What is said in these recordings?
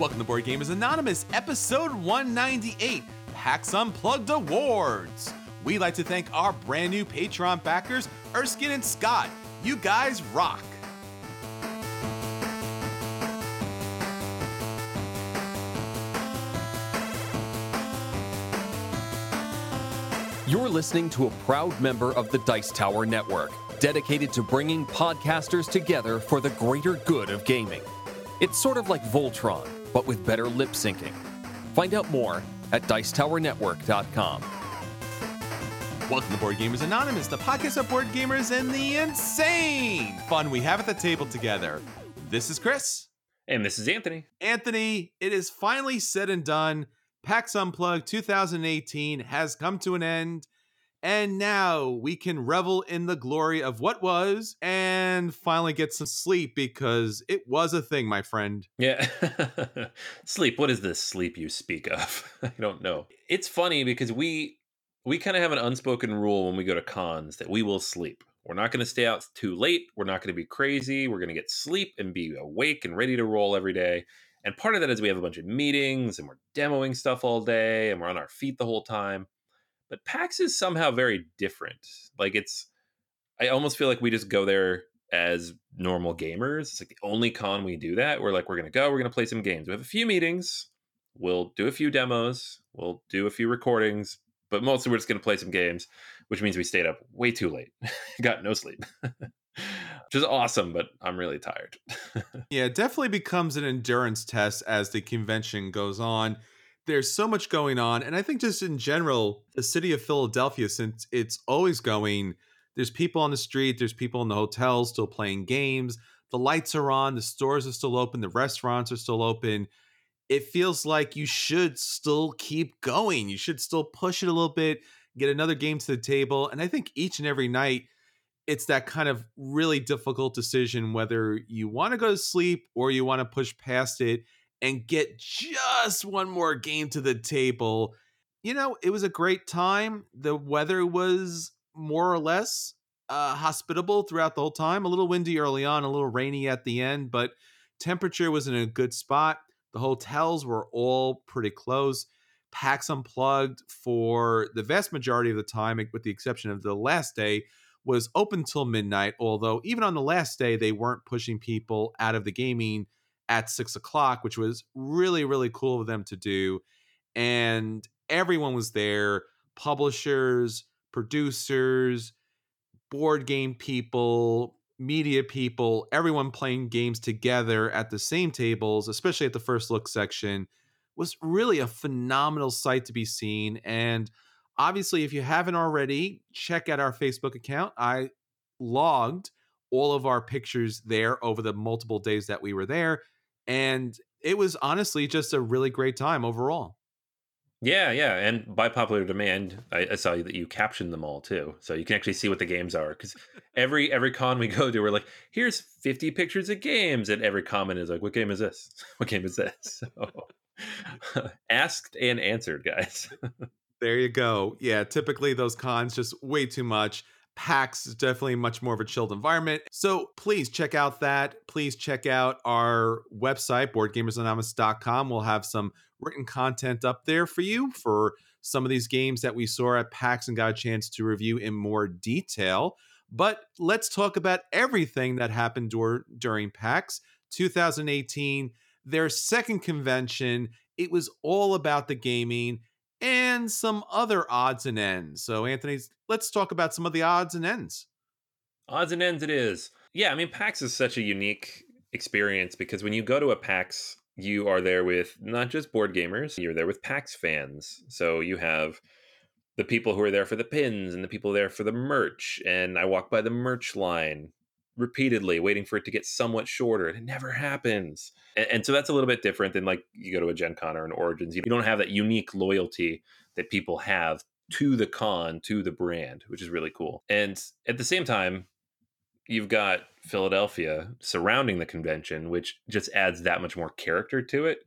Welcome to Board Gamers Anonymous, episode 198, PAX Unplugged Awards. We'd like to thank our brand new Patreon backers, Erskine and Scott. You guys rock. You're listening to a proud member of the Dice Tower Network, dedicated to bringing podcasters together for the greater good of gaming. It's sort of like Voltron, but with better lip syncing. Find out more at dicetowernetwork.com. Welcome to Board Gamers Anonymous, the podcast of board gamers and the insane fun we have at the table together. This is Chris. And this is Anthony. Anthony, it is finally said and done. PAX Unplugged 2018 has come to an end, and now we can revel in the glory of what was and finally get some sleep, because it was a thing, my friend. Yeah. Sleep. What is this sleep you speak of? I don't know. It's funny because we kind of have an unspoken rule when we go to cons that we will sleep. We're not going to stay out too late. We're not going to be crazy. We're going to get sleep and be awake and ready to roll every day. And part of that is we have a bunch of meetings and we're demoing stuff all day and we're on our feet the whole time. But PAX is somehow very different. Like, I almost feel like we just go there as normal gamers. It's like the only con we do that. We're like, we're going to go, we're going to play some games. We have a few meetings. We'll do a few demos. We'll do a few recordings. But mostly we're just going to play some games, which means we stayed up way too late. Got no sleep. Which is awesome, but I'm really tired. Yeah, it definitely becomes an endurance test as the convention goes on. There's so much going on. And I think just in general, the city of Philadelphia, since it's always going, there's people on the street, there's people in the hotels still playing games. The lights are on, the stores are still open, the restaurants are still open. It feels like you should still keep going. You should still push it a little bit, get another game to the table. And I think each and every night, it's that kind of really difficult decision whether you want to go to sleep or you want to push past it and get just one more game to the table. You know, it was a great time. The weather was more or less hospitable throughout the whole time. A little windy early on, a little rainy at the end, but temperature was in a good spot. The hotels were all pretty close. PAX Unplugged, for the vast majority of the time, with the exception of the last day, was open till midnight, although even on the last day, they weren't pushing people out of the gaming at 6 o'clock, which was really, really cool of them to do. And everyone was there, publishers, producers, board game people, media people, everyone playing games together at the same tables, especially at the first look section. Was really a phenomenal sight to be seen. And obviously, if you haven't already, check out our Facebook account. I logged all of our pictures there over the multiple days that we were there. And it was honestly just a really great time overall. Yeah. And by popular demand, I saw that you captioned them all too. So you can actually see what the games are. Because every con we go to, we're like, here's 50 pictures of games. And every comment is like, what game is this? What game is this? So asked and answered, guys. There you go. Yeah, typically those cons just way too much. PAX is definitely much more of a chilled environment. So please check out that. Please check out our website, boardgamersanonymous.com. We'll have some written content up there for you for some of these games that we saw at PAX and got a chance to review in more detail. But let's talk about everything that happened during PAX 2018, their second convention. It was all about the gaming and some other odds and ends. So, Anthony, let's talk about some of the odds and ends. Odds and ends it is. Yeah, I mean, PAX is such a unique experience because when you go to a PAX, you are there with not just board gamers, you're there with PAX fans. So you have the people who are there for the pins and the people there for the merch. And I walk by the merch line repeatedly, waiting for it to get somewhat shorter. And it never happens. And so that's a little bit different than like you go to a Gen Con or an Origins. You don't have that unique loyalty that people have to the con, to the brand, which is really cool. And at the same time, you've got Philadelphia surrounding the convention, which just adds that much more character to it.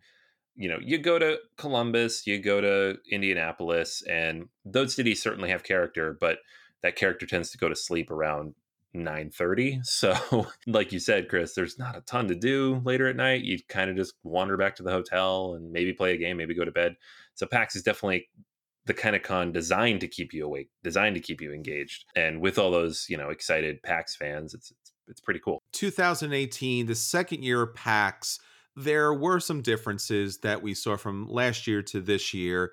You know, you go to Columbus, you go to Indianapolis, and those cities certainly have character, but that character tends to go to sleep around 9:30. So like you said, Chris, there's not a ton to do later at night. You kind of just wander back to the hotel and maybe play a game, maybe go to bed. So PAX is definitely the kind of con designed to keep you awake, designed to keep you engaged. And with all those, you know, excited PAX fans, it's pretty cool. 2018, the second year of PAX, there were some differences that we saw from last year to this year.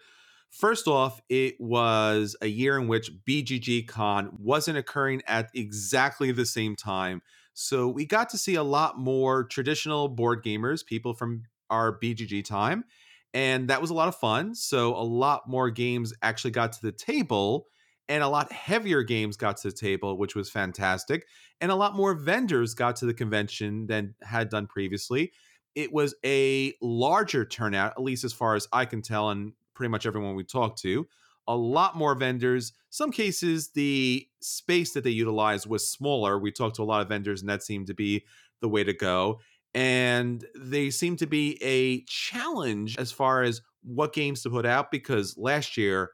First off, it was a year in which BGG Con wasn't occurring at exactly the same time. So we got to see a lot more traditional board gamers, people from our BGG time. And that was a lot of fun. So a lot more games actually got to the table, and a lot heavier games got to the table, which was fantastic. And a lot more vendors got to the convention than had done previously. It was a larger turnout, at least as far as I can tell, and pretty much everyone we talked to. A lot more vendors. Some cases, the space that they utilized was smaller. We talked to a lot of vendors, and that seemed to be the way to go. And they seem to be a challenge as far as what games to put out, because last year,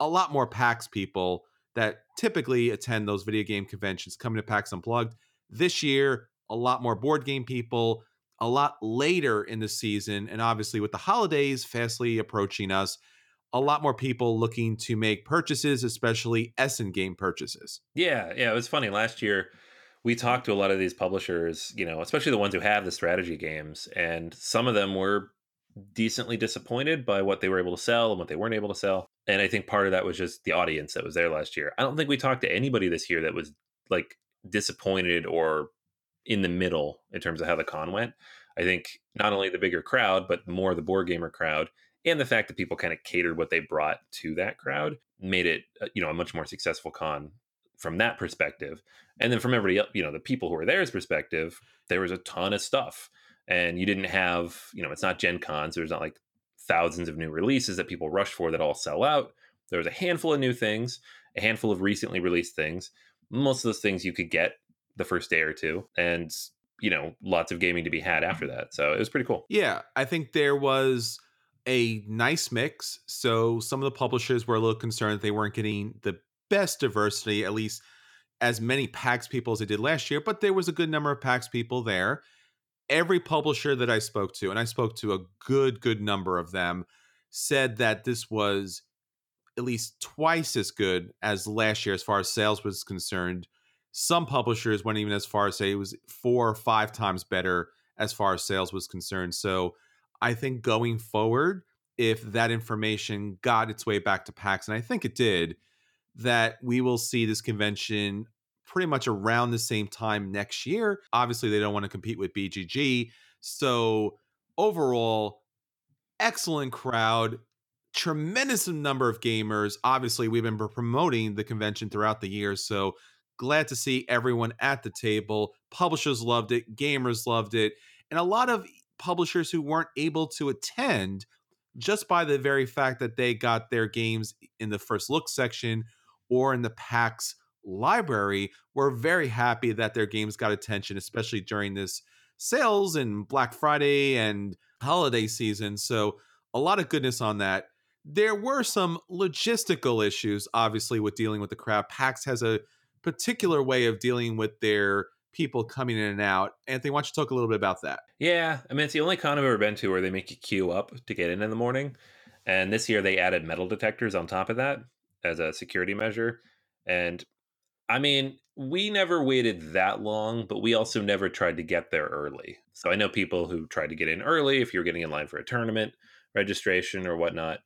a lot more PAX people that typically attend those video game conventions coming to PAX Unplugged. This year, a lot more board game people, a lot later in the season, and obviously with the holidays fastly approaching us, a lot more people looking to make purchases, especially Essen game purchases. Yeah, it was funny. Last year, we talked to a lot of these publishers, you know, especially the ones who have the strategy games, and some of them were decently disappointed by what they were able to sell and what they weren't able to sell. And I think part of that was just the audience that was there last year. I don't think we talked to anybody this year that was like disappointed or in the middle in terms of how the con went. I think not only the bigger crowd, but more the board gamer crowd, and the fact that people kind of catered what they brought to that crowd made it, you know, a much more successful con from that perspective. And then from everybody else, you know, the people who were there's perspective, there was a ton of stuff, and you didn't have, you know, it's not Gen Con, so there's not like thousands of new releases that people rush for that all sell out. There was a handful of new things, a handful of recently released things. Most of those things you could get the first day or two, and, you know, lots of gaming to be had after that. So it was pretty cool. Yeah, I think there was a nice mix. So some of the publishers were a little concerned they weren't getting the best diversity, at least as many PAX people as they did last year, but there was a good number of PAX people there. Every publisher that I spoke to, and I spoke to a good number of them, said that this was at least twice as good as last year as far as sales was concerned. Some publishers went even as far as say it was 4 or 5 times better as far as sales was concerned. So I think going forward, if that information got its way back to PAX, and I think it did, that we will see this convention pretty much around the same time next year. Obviously, they don't want to compete with BGG. So overall, excellent crowd, tremendous number of gamers. Obviously, we've been promoting the convention throughout the year, so glad to see everyone at the table. Publishers loved it. Gamers loved it. And a lot of publishers who weren't able to attend just by the very fact that they got their games in the first look section or in the PAX library were very happy that their games got attention, especially during this sales and Black Friday and holiday season. So a lot of goodness on that. There were some logistical issues, obviously, with dealing with the crowd. PAX has a particular way of dealing with their people coming in and out. Anthony, why don't you talk a little bit about that? Yeah, I mean, it's the only con I've ever been to where they make you queue up to get in the morning. And this year they added metal detectors on top of that as a security measure. And I mean, we never waited that long, but we also never tried to get there early. So I know people who tried to get in early, if you're getting in line for a tournament registration or whatnot,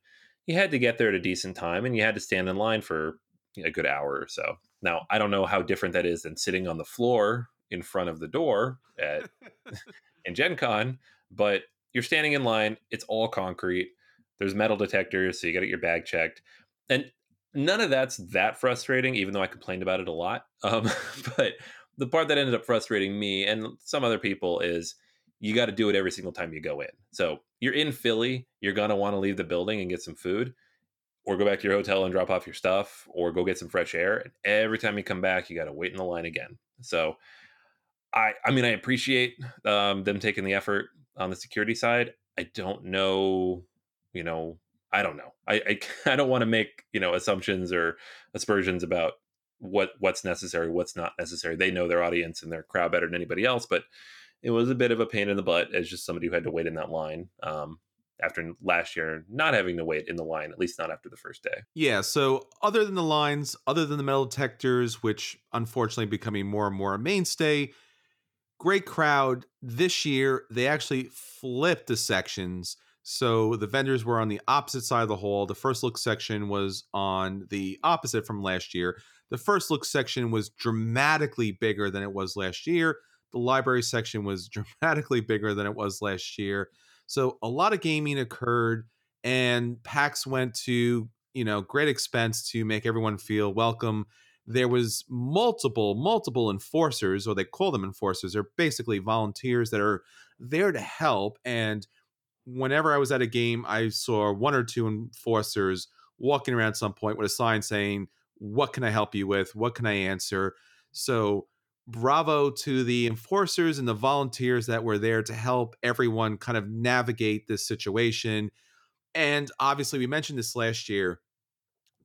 you had to get there at a decent time and you had to stand in line for a good hour or so. Now, I don't know how different that is than sitting on the floor in front of the door at in Gen Con, but you're standing in line. It's all concrete. There's metal detectors, so you got to get your bag checked. And none of that's that frustrating, even though I complained about it a lot. But the part that ended up frustrating me and some other people is you got to do it every single time you go in. So you're in Philly. You're going to want to leave the building and get some food, or go back to your hotel and drop off your stuff, or go get some fresh air. And every time you come back, you got to wait in the line again. So I mean, I appreciate them taking the effort on the security side. I don't know, you know, I don't know. I don't want to make, you know, assumptions or aspersions about what's necessary, what's not necessary. They know their audience and their crowd better than anybody else, but it was a bit of a pain in the butt as just somebody who had to wait in that line after last year, not having to wait in the line, at least not after the first day. Yeah, so other than the lines, other than the metal detectors, which unfortunately becoming more and more a mainstay, great crowd. This year, they actually flipped the sections. So the vendors were on the opposite side of the hall. The first look section was on the opposite from last year. The first look section was dramatically bigger than it was last year. The library section was dramatically bigger than it was last year. So a lot of gaming occurred, and PAX went to, you know, great expense to make everyone feel welcome. There was multiple enforcers, or they call them enforcers. They're basically volunteers that are there to help. And whenever I was at a game, I saw one or two enforcers walking around at some point with a sign saying, "What can I help you with? What can I answer?" So bravo to the enforcers and the volunteers that were there to help everyone kind of navigate this situation. And obviously, we mentioned this last year,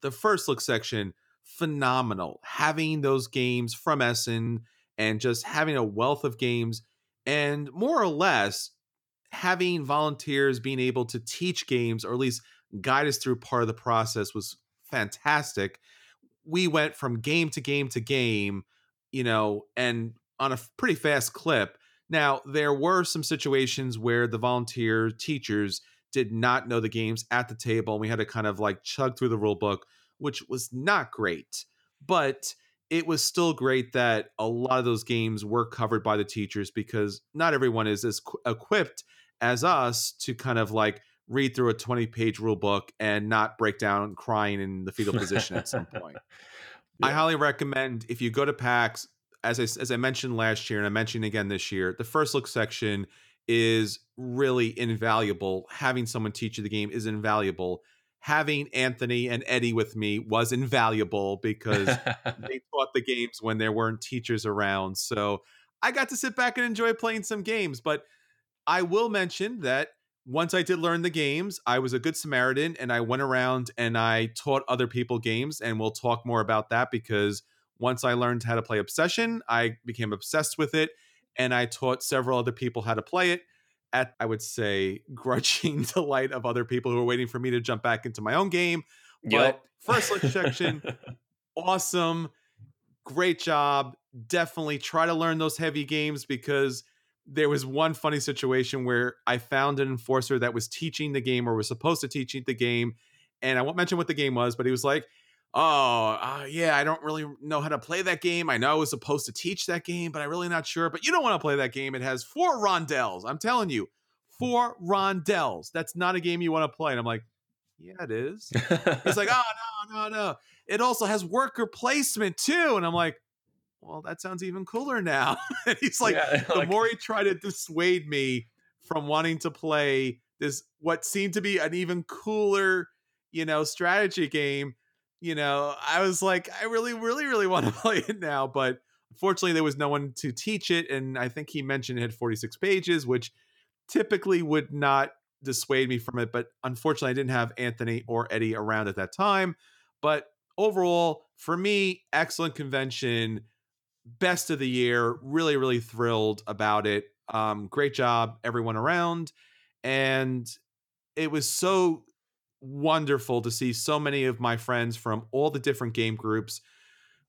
the first look section, phenomenal. Having those games from Essen and just having a wealth of games, and more or less having volunteers being able to teach games or at least guide us through part of the process was fantastic. We went from game to game to game, you know, and on a pretty fast clip. Now, there were some situations where the volunteer teachers did not know the games at the table, and we had to kind of like chug through the rule book, which was not great. But it was still great that a lot of those games were covered by the teachers, because not everyone is as equipped as us to kind of like read through a 20-page rule book and not break down crying in the fetal position at some point. Yeah. I highly recommend, if you go to PAX, as I mentioned last year and I mentioned again this year, the first look section is really invaluable. Having someone teach you the game is invaluable. Having Anthony and Eddie with me was invaluable because they taught the games when there weren't teachers around. So I got to sit back and enjoy playing some games. But I will mention that once I did learn the games, I was a good Samaritan and I went around and I taught other people games, and we'll talk more about that, because once I learned how to play Obsession, I became obsessed with it and I taught several other people how to play it at, I would say, grudging delight of other people who were waiting for me to jump back into my own game. Yep. But first look section, awesome. Great job. Definitely try to learn those heavy games, because there was one funny situation where I found an enforcer that was teaching the game, or was supposed to teach the game. And I won't mention what the game was, but he was like, I don't really know how to play that game. I know I was supposed to teach that game, but I'm really not sure. But you don't want to play that game. It has 4 rondels. I'm telling you, 4 rondels. That's not a game you want to play. And I'm like, yeah, it is. He's like, no. It also has worker placement too. And I'm like, well, that sounds even cooler now. And he's like, yeah, the more he tried to dissuade me from wanting to play this, what seemed to be an even cooler, you know, strategy game, you know, I was like, I really, really, really want to play it now. But unfortunately, there was no one to teach it. And I think he mentioned it had 46 pages, which typically would not dissuade me from it. But unfortunately, I didn't have Anthony or Eddie around at that time. But overall, for me, excellent convention. Best of the year. Really, really thrilled about it. Great job, everyone around. And it was so wonderful to see so many of my friends from all the different game groups.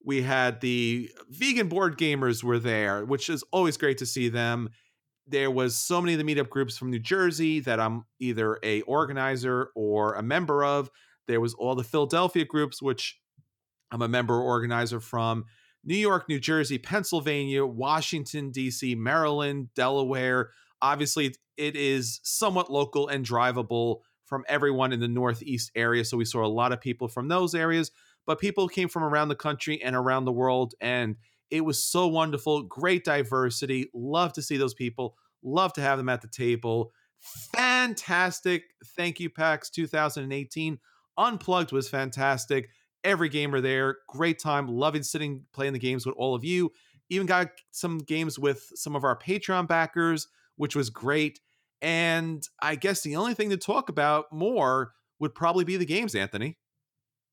We had the vegan board gamers were there, which is always great to see them. There was so many of the meetup groups from New Jersey that I'm either a organizer or a member of. There was all the Philadelphia groups, which I'm a member or organizer from. New York, New Jersey, Pennsylvania, Washington, D.C., Maryland, Delaware. Obviously, it is somewhat local and drivable from everyone in the Northeast area. So we saw a lot of people from those areas, but people came from around the country and around the world. And it was so wonderful. Great diversity. Love to see those people. Love to have them at the table. Fantastic. Thank you, PAX 2018. Unplugged was fantastic. Every gamer there, great time, loving sitting, playing the games with all of you. Even got some games with some of our Patreon backers, which was great. And I guess the only thing to talk about more would probably be the games, Anthony.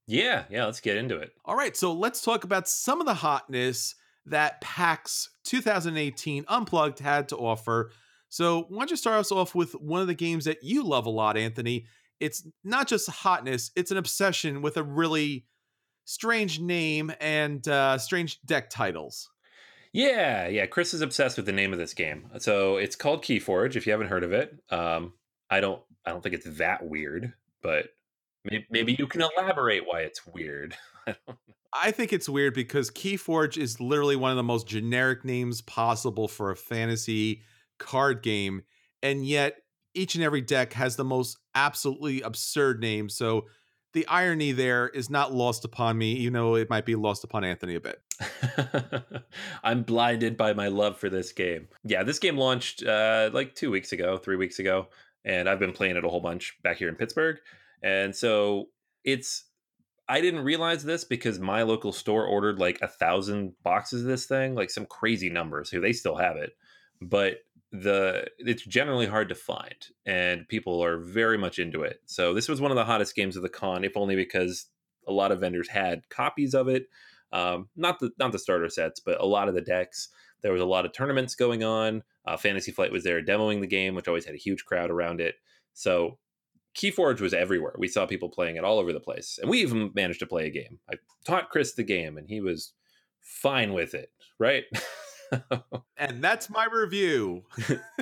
Yeah, let's get into it. All right, so let's talk about some of the hotness that PAX 2018 Unplugged had to offer. So why don't you start us off with one of the games that you love a lot, Anthony. It's not just hotness, it's an obsession with a really strange name and strange deck titles. Yeah. Chris is obsessed with the name of this game. So it's called Keyforge, if you haven't heard of it. I don't think it's that weird, but maybe you can elaborate why it's weird. I don't know. I think it's weird because Keyforge is literally one of the most generic names possible for a fantasy card game, and yet each and every deck has the most absolutely absurd name. So the irony there is not lost upon me, even though it might be lost upon Anthony a bit. I'm blinded by my love for this game. Yeah, this game launched like 3 weeks ago, and I've been playing it a whole bunch back here in Pittsburgh. And so I didn't realize this because my local store ordered like 1,000 boxes of this thing, like some crazy numbers. So they still have it, but it's generally hard to find, and people are very much into it. So this was one of the hottest games of the con, if only because a lot of vendors had copies of it. Not the starter sets, but a lot of the decks. There was a lot of tournaments going on. Fantasy Flight was there demoing the game, which always had a huge crowd around it. So Keyforge was everywhere. We saw people playing it all over the place. And we even managed to play a game. I taught Chris the game, and he was fine with it, right? And that's my review.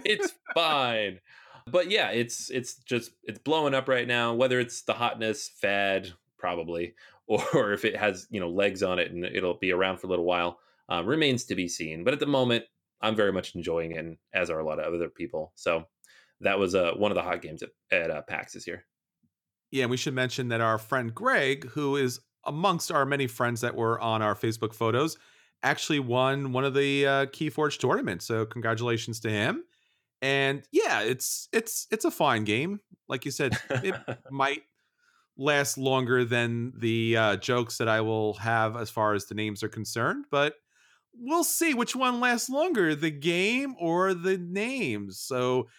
It's fine. But yeah, it's blowing up right now, whether it's the hotness fad, probably, or if it has, legs on it and it'll be around for a little while, remains to be seen. But at the moment, I'm very much enjoying it, and as are a lot of other people. So that was one of the hot games at PAX this year. Yeah, and we should mention that our friend Greg, who is amongst our many friends that were on our Facebook photos, actually won one of the Keyforge tournaments. So congratulations to him. And yeah, it's a fine game. Like you said, it might last longer than the jokes that I will have as far as the names are concerned, but we'll see which one lasts longer, the game or the names. So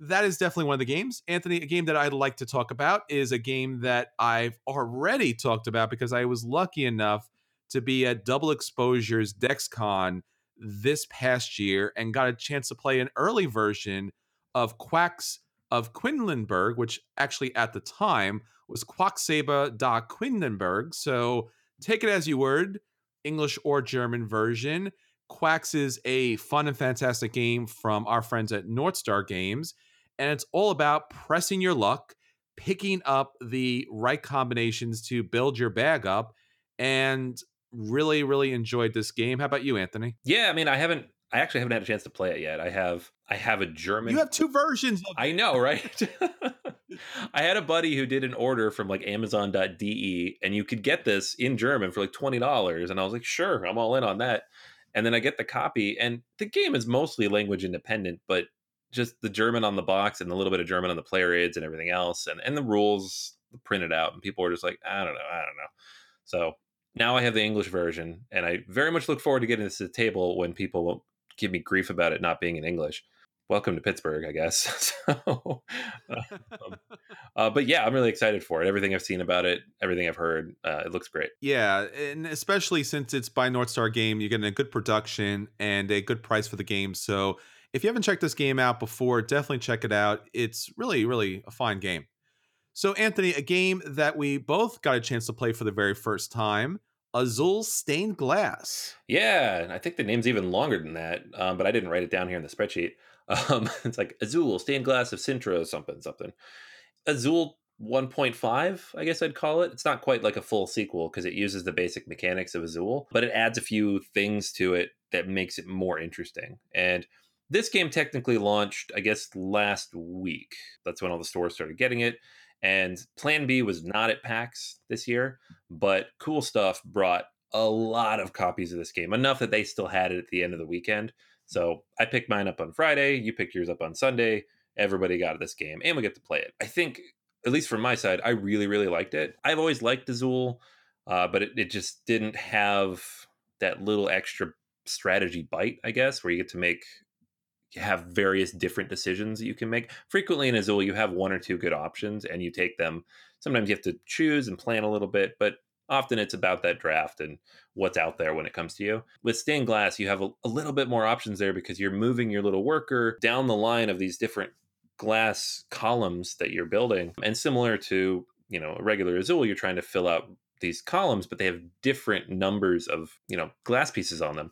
that is definitely one of the games. Anthony, a game that I'd like to talk about is a game that I've already talked about because I was lucky enough to be at Double Exposure's DexCon this past year and got a chance to play an early version of Quacks of Quedlinburg, which actually at the time was Quacksaber da Quedlinburg. So take it as you would, English or German version. Quacks is a fun and fantastic game from our friends at Northstar Games. And it's all about pressing your luck, picking up the right combinations to build your bag up, and really, really enjoyed this game. How about you, Anthony? Yeah, I mean, I actually haven't had a chance to play it yet. I have a German. You have two versions of it. I know, right? I had a buddy who did an order from like Amazon.de, and you could get this in German for like $20. And I was like, sure, I'm all in on that. And then I get the copy, and the game is mostly language independent, but just the German on the box and a little bit of German on the player aids and everything else, and the rules printed out, and people were just like, I don't know. So now I have the English version, and I very much look forward to getting this to the table when people won't give me grief about it not being in English. Welcome to Pittsburgh, I guess. So, but yeah, I'm really excited for it. Everything I've seen about it, everything I've heard, it looks great. Yeah, and especially since it's by Northstar Game, you're getting a good production and a good price for the game. So if you haven't checked this game out before, definitely check it out. It's really, really a fine game. So Anthony, a game that we both got a chance to play for the very first time, Azul Stained Glass. Yeah, and I think the name's even longer than that, but I didn't write it down here in the spreadsheet. It's like Azul Stained Glass of Sintra something. Azul 1.5, I guess I'd call it. It's not quite like a full sequel because it uses the basic mechanics of Azul, but it adds a few things to it that makes it more interesting. And this game technically launched, I guess, last week. That's when all the stores started getting it. And Plan B was not at PAX this year, but Cool Stuff brought a lot of copies of this game, enough that they still had it at the end of the weekend. So I picked mine up on Friday, you picked yours up on Sunday, everybody got this game, and we get to play it. I think, at least from my side, I really, really liked it. I've always liked Azul, but it just didn't have that little extra strategy bite, I guess, where you get to have various different decisions that you can make. Frequently in Azul, you have one or two good options, and you take them sometimes you have to choose and plan a little bit, but often it's about that draft and what's out there when it comes to you. With stained glass, you have a little bit more options there because you're moving your little worker down the line of these different glass columns that you're building. And similar to, you know, a regular Azul, you're trying to fill out these columns, but they have different numbers of, you know, glass pieces on them.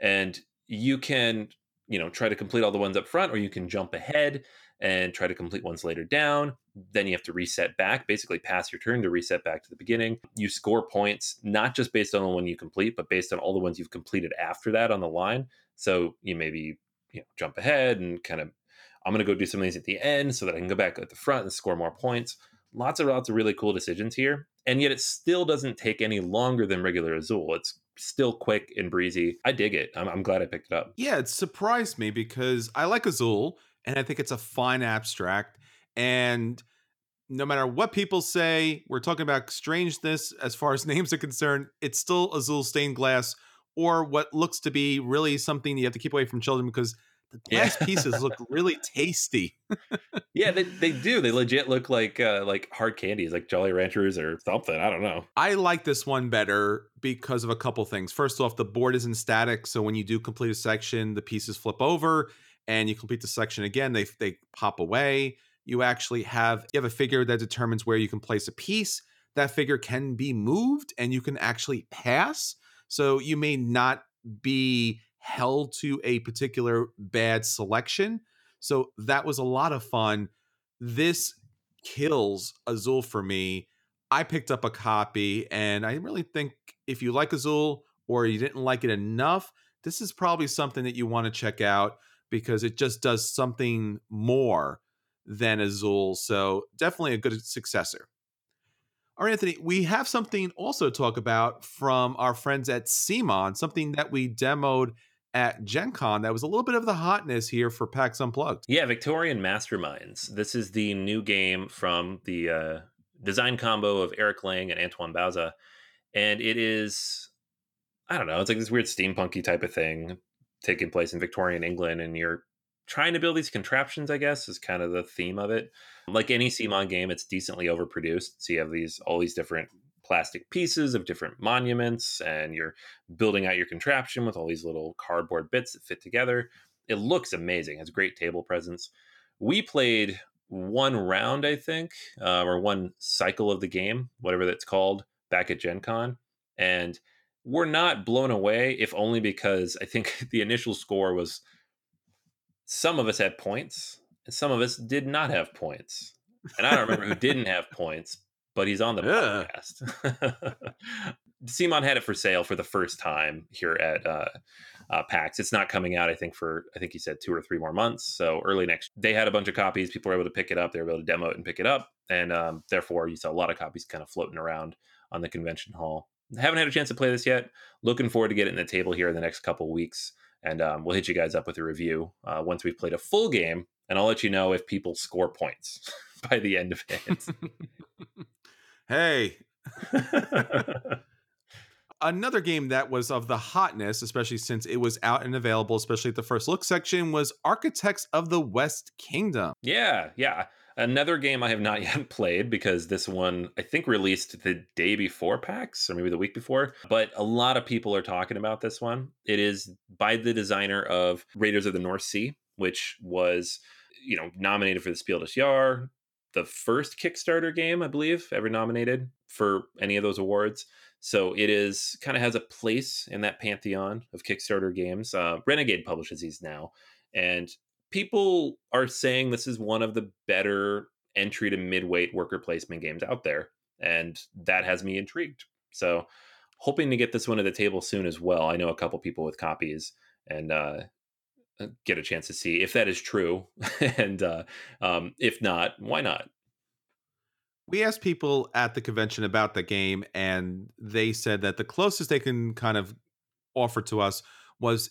And you can, you know, try to complete all the ones up front, or you can jump ahead and try to complete ones later down. Then you have to reset back, basically pass your turn to reset back to the beginning. You score points, not just based on the one you complete, but based on all the ones you've completed after that on the line. So you maybe, you know, jump ahead and kind of, I'm going to go do some of these at the end so that I can go back at the front and score more points. Lots of really cool decisions here. And yet it still doesn't take any longer than regular Azul. It's still quick and breezy. I dig it. I'm glad I picked it up. Yeah, it surprised me because I like Azul and I think it's a fine abstract. And no matter what people say, we're talking about strangeness as far as names are concerned. It's still Azul Stained Glass, or what looks to be really something you have to keep away from children because the glass pieces look really tasty. Yeah, they do. They legit look like hard candies, like Jolly Ranchers or something. I don't know. I like this one better because of a couple things. First off, the board isn't static. So when you do complete a section, the pieces flip over and you complete the section again. They pop away. You actually have a figure that determines where you can place a piece. That figure can be moved and you can actually pass. So you may not be held to a particular bad selection. So that was a lot of fun. This kills Azul for me. I picked up a copy, and I really think if you like Azul or you didn't like it enough, this is probably something that you want to check out because it just does something more than Azul. So definitely a good successor. All right, Anthony, we have something also to talk about from our friends at CMON, something that we demoed at Gen Con that was a little bit of the hotness here for PAX Unplugged. Yeah, Victorian Masterminds. This is the new game from the design combo of Eric Lang and Antoine Bauza. And it is, I don't know, it's like this weird steampunky type of thing taking place in Victorian England. And you're trying to build these contraptions, I guess, is kind of the theme of it. Like any CMON game, it's decently overproduced. So you have all these different plastic pieces of different monuments, and you're building out your contraption with all these little cardboard bits that fit together. It looks amazing. It's great table presence. We played one round, I think, or one cycle of the game, whatever that's called, back at Gen Con. And we're not blown away, if only because I think the initial score was some of us had points and some of us did not have points. And I don't remember who didn't have points, but he's on the podcast. CMON had it for sale for the first time here at PAX. It's not coming out, I think he said 2 or 3 more months. So early next, they had a bunch of copies. People were able to pick it up. They were able to demo it and pick it up. And therefore, you saw a lot of copies kind of floating around on the convention hall. Haven't had a chance to play this yet. Looking forward to getting it in the table here in the next couple weeks. And we'll hit you guys up with a review once we've played a full game. And I'll let you know if people score points by the end of it. Hey. Another game that was of the hotness, especially since it was out and available, especially at the first look section, was Architects of the West Kingdom. Yeah. Another game I have not yet played because this one, I think, released the day before PAX or maybe the week before. But a lot of people are talking about this one. It is by the designer of Raiders of the North Sea, which was, you know, nominated for the Spiel des Jahres, the first Kickstarter game, I believe, ever nominated for any of those awards. So it is kind of has a place in that pantheon of Kickstarter games. Renegade publishes these now. And people are saying this is one of the better entry to mid-weight worker placement games out there. And that has me intrigued. So hoping to get this one to the table soon as well. I know a couple people with copies and get a chance to see if that is true. And if not, why not? We asked people at the convention about the game, and they said that the closest they can kind of offer to us was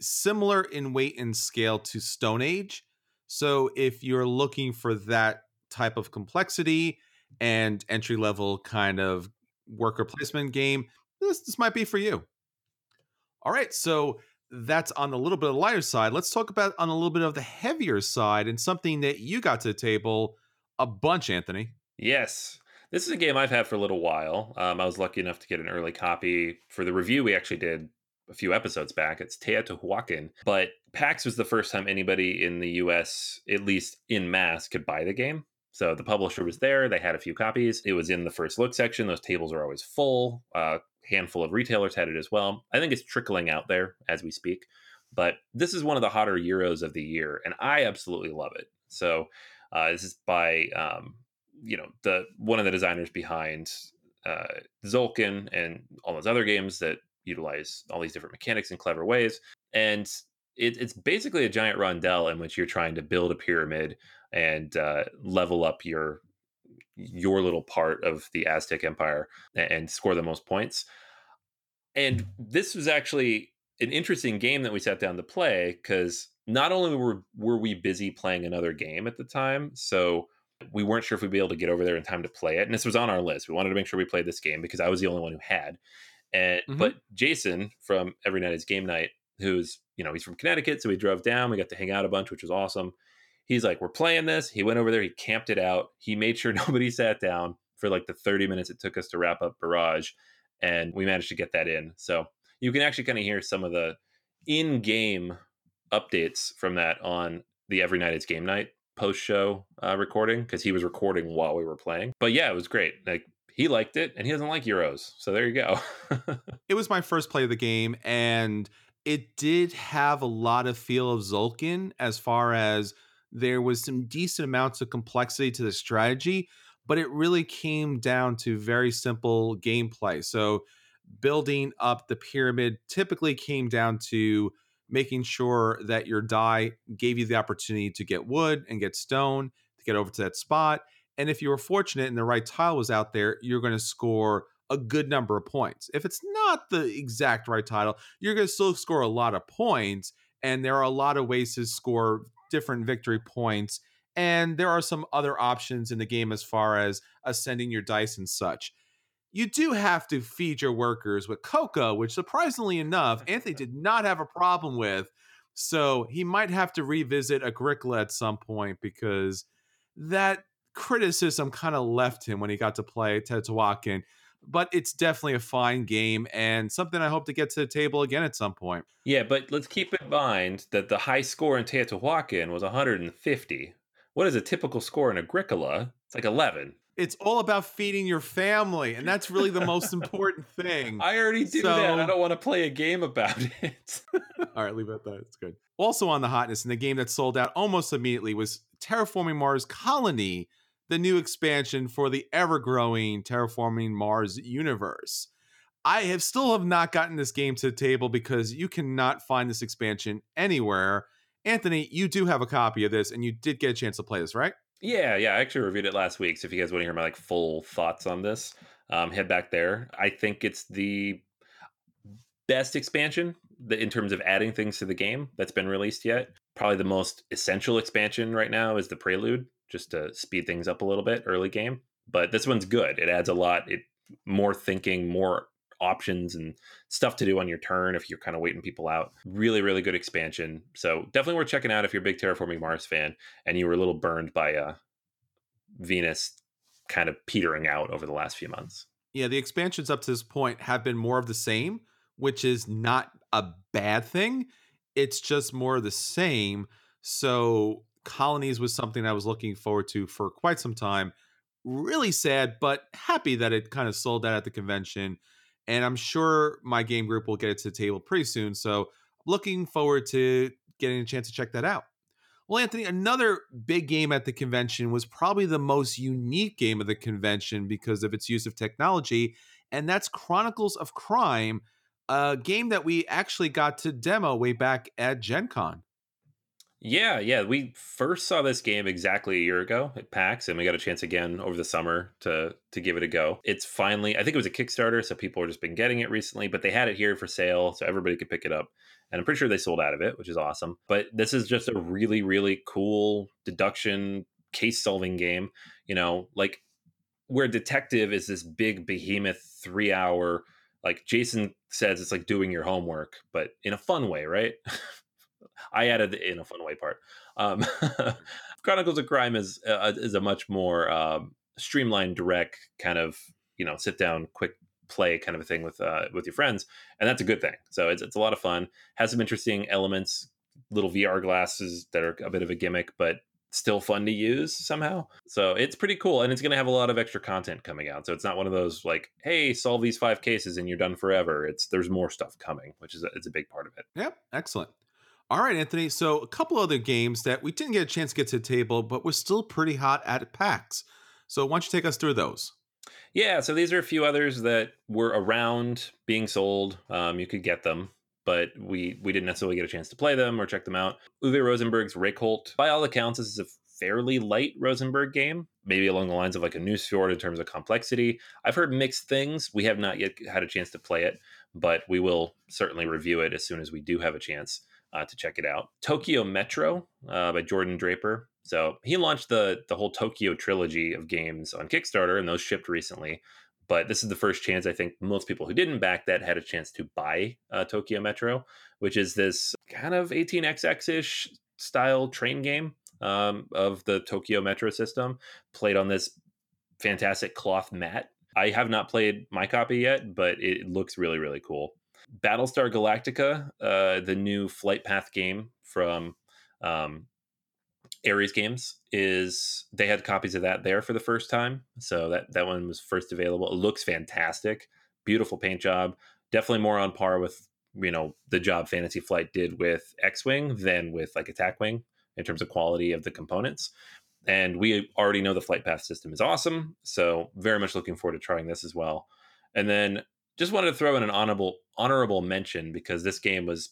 similar in weight and scale to Stone Age. So if you're looking for that type of complexity and entry-level kind of worker placement game, this might be for you. All right, so that's on a little bit of the lighter side. Let's talk about on a little bit of the heavier side and something that you got to the table a bunch, Anthony. Yes. This is a game I've had for a little while. I was lucky enough to get an early copy for the review we actually did a few episodes back. It's Teotihuacan, but PAX was the first time anybody in the US, at least in mass, could buy the game. So the publisher was there. They had a few copies. It was in the first look section. Those tables are always full. Handful of retailers had it as well. I think it's trickling out there as we speak. But this is one of the hotter Euros of the year, and I absolutely love it. So this is by the one of the designers behind Tzolk'in and all those other games that utilize all these different mechanics in clever ways. And it's basically a giant rondel in which you're trying to build a pyramid and level up your little part of the Aztec Empire and score the most points. And this was actually an interesting game that we sat down to play, because not only were we busy playing another game at the time, so we weren't sure if we'd be able to get over there in time to play it. And this was on our list. We wanted to make sure we played this game because I was the only one who had. And But Jason from Every Night is Game Night, who's, he's from Connecticut, so we drove down. We got to hang out a bunch, which was awesome. He's like, we're playing this. He went over there. He camped it out. He made sure nobody sat down for like the 30 minutes it took us to wrap up Barrage, and we managed to get that in. So you can actually kind of hear some of the in-game updates from that on the Every Night is Game Night post-show recording, because he was recording while we were playing. But yeah, it was great. Like, he liked it, and he doesn't like Euros. So there you go. It was my first play of the game, and it did have a lot of feel of Tzolk'in, as far as there was some decent amounts of complexity to the strategy, but it really came down to very simple gameplay. So building up the pyramid typically came down to making sure that your die gave you the opportunity to get wood and get stone to get over to that spot. And if you were fortunate and the right tile was out there, you're going to score a good number of points. If it's not the exact right tile, you're going to still score a lot of points. And there are a lot of ways to score different victory points. And there are some other options in the game as far as ascending your dice and such. You do have to feed your workers with cocoa, which surprisingly enough, Anthony did not have a problem with. So he might have to revisit Agricola at some point, because that criticism kind of left him when he got to play Teotihuacan. But it's definitely a fine game and something I hope to get to the table again at some point. Yeah, but let's keep in mind that the high score in Teotihuacan was 150. What is a typical score in Agricola? It's like 11. It's all about feeding your family, and that's really the most important thing. I already do that. I don't want to play a game about it. All right, leave it at that. It's good. Also on the hotness, and the game that sold out almost immediately, was Terraforming Mars Colony, the new expansion for the ever-growing Terraforming Mars universe. I have not gotten this game to the table because you cannot find this expansion anywhere. Anthony, you do have a copy of this, and you did get a chance to play this, right? Yeah. I actually reviewed it last week, so if you guys want to hear my full thoughts on this, head back there. I think it's the best expansion in terms of adding things to the game that's been released yet. Probably the most essential expansion right now is the Prelude, just to speed things up a little bit early game. But this one's good. It adds a lot. It more thinking, more options and stuff to do on your turn if you're kind of waiting people out. Really, really good expansion. So definitely worth checking out if you're a big Terraforming Mars fan and you were a little burned by Venus kind of petering out over the last few months. Yeah, the expansions up to this point have been more of the same, which is not a bad thing. It's just more of the same. So Colonies was something I was looking forward to for quite some time. Really sad, but happy that it kind of sold out at the convention. And I'm sure my game group will get it to the table pretty soon. So looking forward to getting a chance to check that out. Well, Anthony, another big game at the convention was probably the most unique game of the convention because of its use of technology. And that's Chronicles of Crime, a game that we actually got to demo way back at Gen Con. Yeah. We first saw this game exactly a year ago at PAX, and we got a chance again over the summer to give it a go. It's finally, I think it was a Kickstarter, so people have just been getting it recently, but they had it here for sale, so everybody could pick it up. And I'm pretty sure they sold out of it, which is awesome. But this is just a really, really cool deduction, case-solving game. Like where Detective is this big behemoth 3-hour, like Jason says, it's like doing your homework, but in a fun way, right? I added the in a fun way part. Chronicles of Crime is a much more streamlined, direct kind of, you know, sit down, quick play kind of a thing with your friends. And that's a good thing. So it's a lot of fun. Has some interesting elements, little VR glasses that are a bit of a gimmick, but still fun to use somehow. So it's pretty cool. And it's going to have a lot of extra content coming out. So it's not one of those like, hey, solve these 5 cases and you're done forever. There's more stuff coming, which is it's a big part of it. Yep. Excellent. All right, Anthony. So a couple other games that we didn't get a chance to get to the table, but were still pretty hot at PAX. So why don't you take us through those? Yeah. So these are a few others that were around being sold. You could get them, but we didn't necessarily get a chance to play them or check them out. Uwe Rosenberg's Rakeholt. By all accounts, this is a fairly light Rosenberg game, maybe along the lines of like a New Sword in terms of complexity. I've heard mixed things. We have not yet had a chance to play it, but we will certainly review it as soon as we do have a chance to check it out. Tokyo Metro by Jordan Draper. So he launched the whole Tokyo trilogy of games on Kickstarter, and those shipped recently. But this is the first chance, I think, most people who didn't back that had a chance to buy Tokyo Metro, which is this kind of 18XX-ish style train game of the Tokyo Metro system, played on this fantastic cloth mat. I have not played my copy yet, but it looks really, really cool. Battlestar Galactica, the new Flight Path game from Ares Games, they had copies of that there for the first time. So that one was first available. It looks fantastic. Beautiful paint job. Definitely more on par with, you know, the job Fantasy Flight did with X-Wing than with like Attack Wing in terms of quality of the components. And we already know the Flight Path system is awesome. So very much looking forward to trying this as well. And then just wanted to throw in an honorable mention because this game was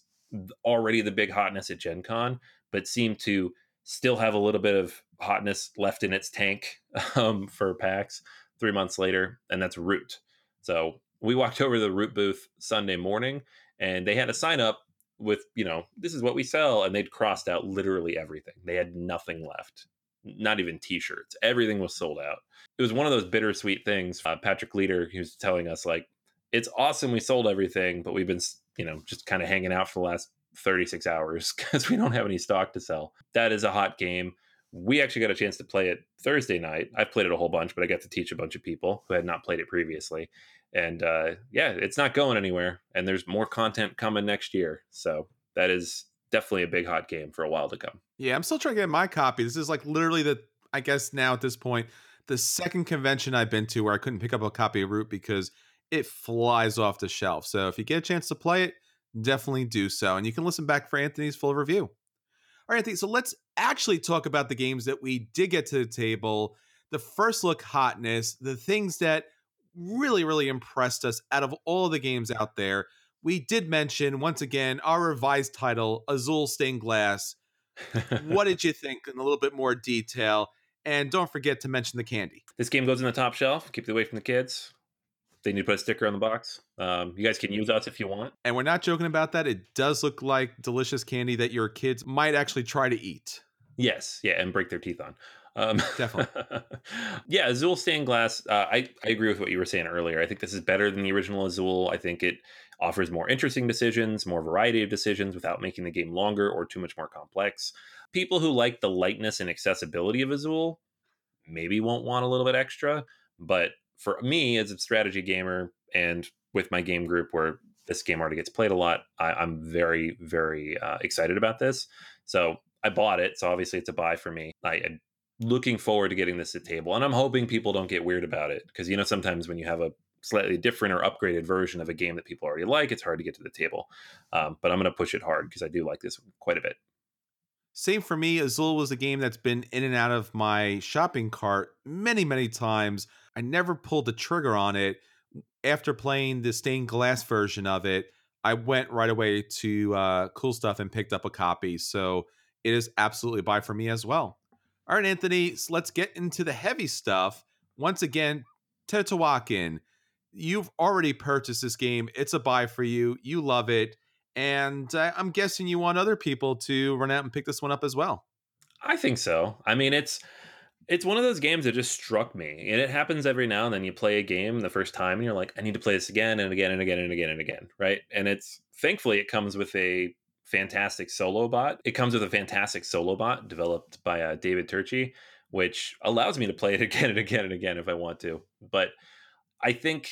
already the big hotness at Gen Con, but seemed to still have a little bit of hotness left in its tank for PAX 3 months later, and that's Root. So we walked over to the Root booth Sunday morning, and they had a sign up with, you know, this is what we sell, and they'd crossed out literally everything. They had nothing left, not even T-shirts. Everything was sold out. It was one of those bittersweet things. Patrick Leader, he was telling us, like, it's awesome we sold everything, but we've been, you know, just kind of hanging out for the last 36 hours because we don't have any stock to sell. That is a hot game. We actually got a chance to play it Thursday night. I've played it a whole bunch, but I got to teach a bunch of people who had not played it previously. And yeah, it's not going anywhere. And there's more content coming next year. So that is definitely a big hot game for a while to come. Yeah, I'm still trying to get my copy. This is like literally I guess now at this point, the second convention I've been to where I couldn't pick up a copy of Root because it flies off the shelf. So if you get a chance to play it, definitely do so. And you can listen back for Anthony's full review. All right, Anthony, so let's actually talk about the games that we did get to the table, the first look hotness, the things that really, really impressed us out of all the games out there. We did mention, once again, our revised title, Azul Stained Glass. What did you think in a little bit more detail? And don't forget to mention the candy. This game goes in the top shelf. Keep it away from the kids. They need to put a sticker on the box. You guys can use us if you want. And we're not joking about that. It does look like delicious candy that your kids might actually try to eat. Yes. Yeah. And break their teeth on. Definitely. Yeah. Azul Stained Glass. I agree with what you were saying earlier. I think this is better than the original Azul. I think it offers more interesting decisions, more variety of decisions without making the game longer or too much more complex. People who like the lightness and accessibility of Azul maybe won't want a little bit extra, but for me as a strategy gamer and with my game group where this game already gets played a lot, I'm very, very excited about this. So I bought it. So obviously it's a buy for me. I am looking forward to getting this at table, and I'm hoping people don't get weird about it. Cause you know, sometimes when you have a slightly different or upgraded version of a game that people already like, it's hard to get to the table. But I'm going to push it hard because I do like this quite a bit. Same for me. Azul was a game that's been in and out of my shopping cart many, many times. I never pulled the trigger on it. After playing the stained glass version of it, I went right away to Cool Stuff and picked up a copy. So it is absolutely a buy for me as well. All right, Anthony, so let's get into the heavy stuff. Once again, Teotihuacan, you've already purchased this game. It's a buy for you. You love it. And I'm guessing you want other people to run out and pick this one up as well. I think so. I mean, it's one of those games that just struck me. And it happens every now and then. You play a game the first time and you're like, I need to play this again and again and again and again and again. Right. And thankfully, it comes with a fantastic solo bot. Developed by David Turchi, which allows me to play it again and again and again if I want to. But I think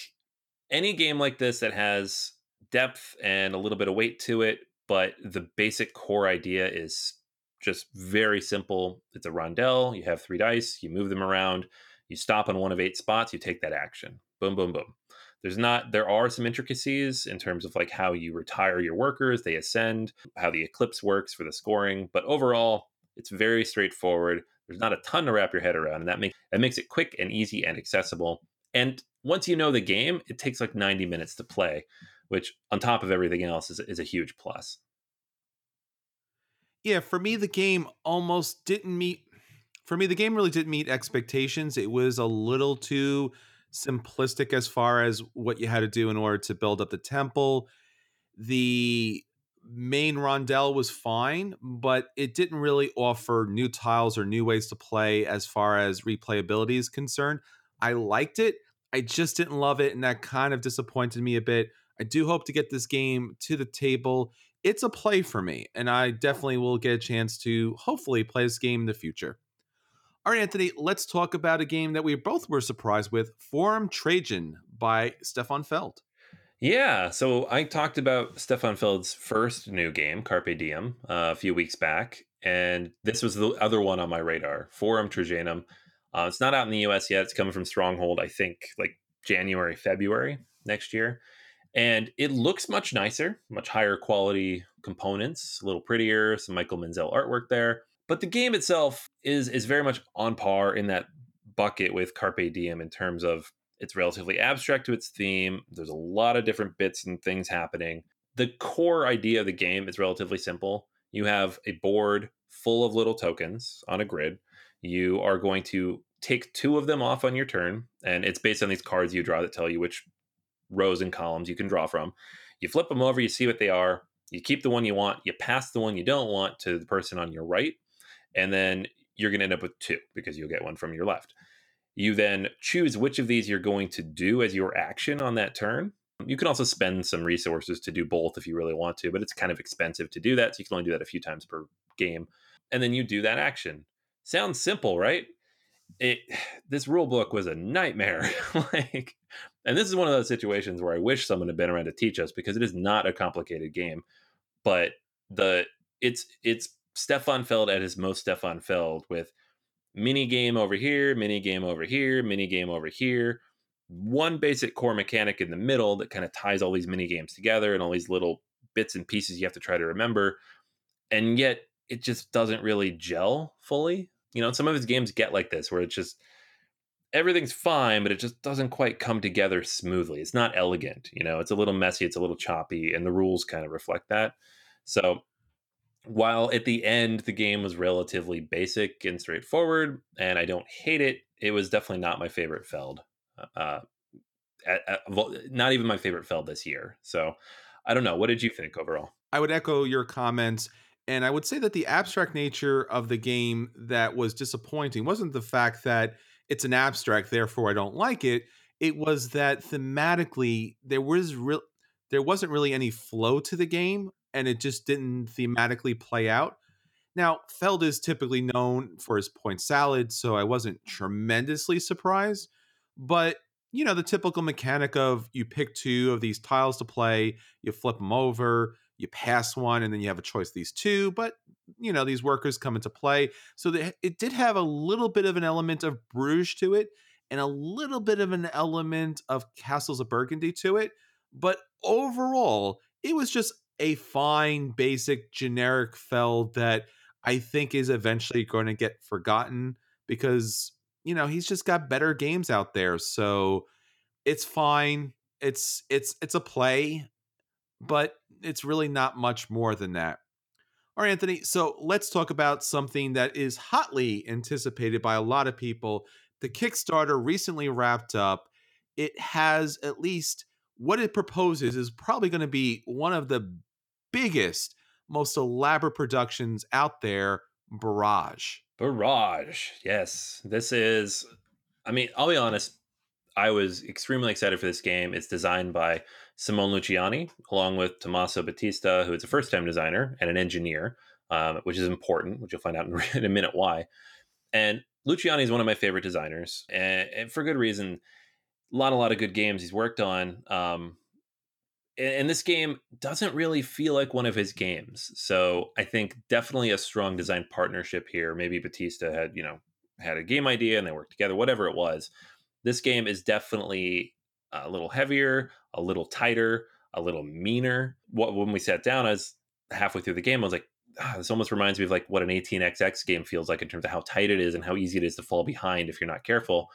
any game like this that has depth and a little bit of weight to it, but the basic core idea is just very simple. It's a rondelle. You have three dice. You move them around. You stop on one of 8 spots. You take that action. Boom, boom, boom. There are some intricacies in terms of like how you retire your workers, they ascend, how the eclipse works for the scoring. But overall, it's very straightforward. There's not a ton to wrap your head around, and that makes it quick and easy and accessible. And once you know the game, it takes like 90 minutes to play, which on top of everything else is a huge plus. Yeah, for me, the game really didn't meet expectations. It was a little too simplistic as far as what you had to do in order to build up the temple. The main rondelle was fine, but it didn't really offer new tiles or new ways to play as far as replayability is concerned. I liked it. I just didn't love it, and that kind of disappointed me a bit. I do hope to get this game to the table. It's a play for me, and I definitely will get a chance to hopefully play this game in the future. All right, Anthony, let's talk about a game that we both were surprised with, Forum Trajan by Stefan Feld. Yeah, so I talked about Stefan Feld's first new game, Carpe Diem, a few weeks back, and this was the other one on my radar, Forum Trajanum. It's not out in the U.S. yet. It's coming from Stronghold, I think, like January, February next year. And it looks much nicer, much higher quality components, a little prettier, some Michael Menzel artwork there. But the game itself is very much on par in that bucket with Carpe Diem in terms of it's relatively abstract to its theme. There's a lot of different bits and things happening. The core idea of the game is relatively simple. You have a board full of little tokens on a grid. You are going to take 2 of them off on your turn, and it's based on these cards you draw that tell you which rows and columns you can draw from. You flip them over, you see what they are. You keep the one you want. You pass the one you don't want to the person on your right. And then you're going to end up with 2 because you'll get one from your left. You then choose which of these you're going to do as your action on that turn. You can also spend some resources to do both if you really want to, but it's kind of expensive to do that. So you can only do that a few times per game. And then you do that action. Sounds simple, right? This rule book was a nightmare. And this is one of those situations where I wish someone had been around to teach us because it is not a complicated game, but it's Stefan Feld at his most Stefan Feld with mini game over here, mini game over here, mini game over here. One basic core mechanic in the middle that kind of ties all these mini games together and all these little bits and pieces you have to try to remember. And yet it just doesn't really gel fully. You know, some of his games get like this where it's just everything's fine, but it just doesn't quite come together smoothly. It's not elegant. You know, it's a little messy. It's a little choppy, and the rules kind of reflect that. So while at the end, the game was relatively basic and straightforward, and I don't hate it, it was definitely not my favorite Feld. Not even my favorite Feld this year. So I don't know. What did you think overall? I would echo your comments. And I would say that the abstract nature of the game that was disappointing wasn't the fact that it's an abstract, therefore I don't like it. It was that thematically, there wasn't really any flow to the game, and it just didn't thematically play out. Now, Feld is typically known for his point salad, so I wasn't tremendously surprised. But, you know, the typical mechanic of you pick 2 of these tiles to play, you flip them over, you pass one, and then you have a choice of these 2. But, you know, these workers come into play. So it did have a little bit of an element of Bruges to it and a little bit of an element of Castles of Burgundy to it. But overall, it was just a fine, basic, generic Feld that I think is eventually going to get forgotten because, you know, he's just got better games out there. So it's fine. It's a play, but it's really not much more than that. All right, Anthony, so let's talk about something that is hotly anticipated by a lot of people. The Kickstarter recently wrapped up. It has at least what it proposes is probably going to be one of the biggest, most elaborate productions out there, Barrage. Barrage, yes. This is, I mean, I'll be honest, I was extremely excited for this game. It's designed by Simone Luciani, along with Tommaso Battista, who is a first-time designer and an engineer, which is important, which you'll find out in a minute why. And Luciani is one of my favorite designers, and for good reason. A lot of good games he's worked on. And this game doesn't really feel like one of his games. So I think definitely a strong design partnership here. Maybe Batista had a game idea and they worked together, whatever it was. This game is definitely a little heavier, a little tighter, a little meaner. When we sat down, I was halfway through the game. I was like, this almost reminds me of like what an 18XX game feels like in terms of how tight it is and how easy it is to fall behind if you're not careful.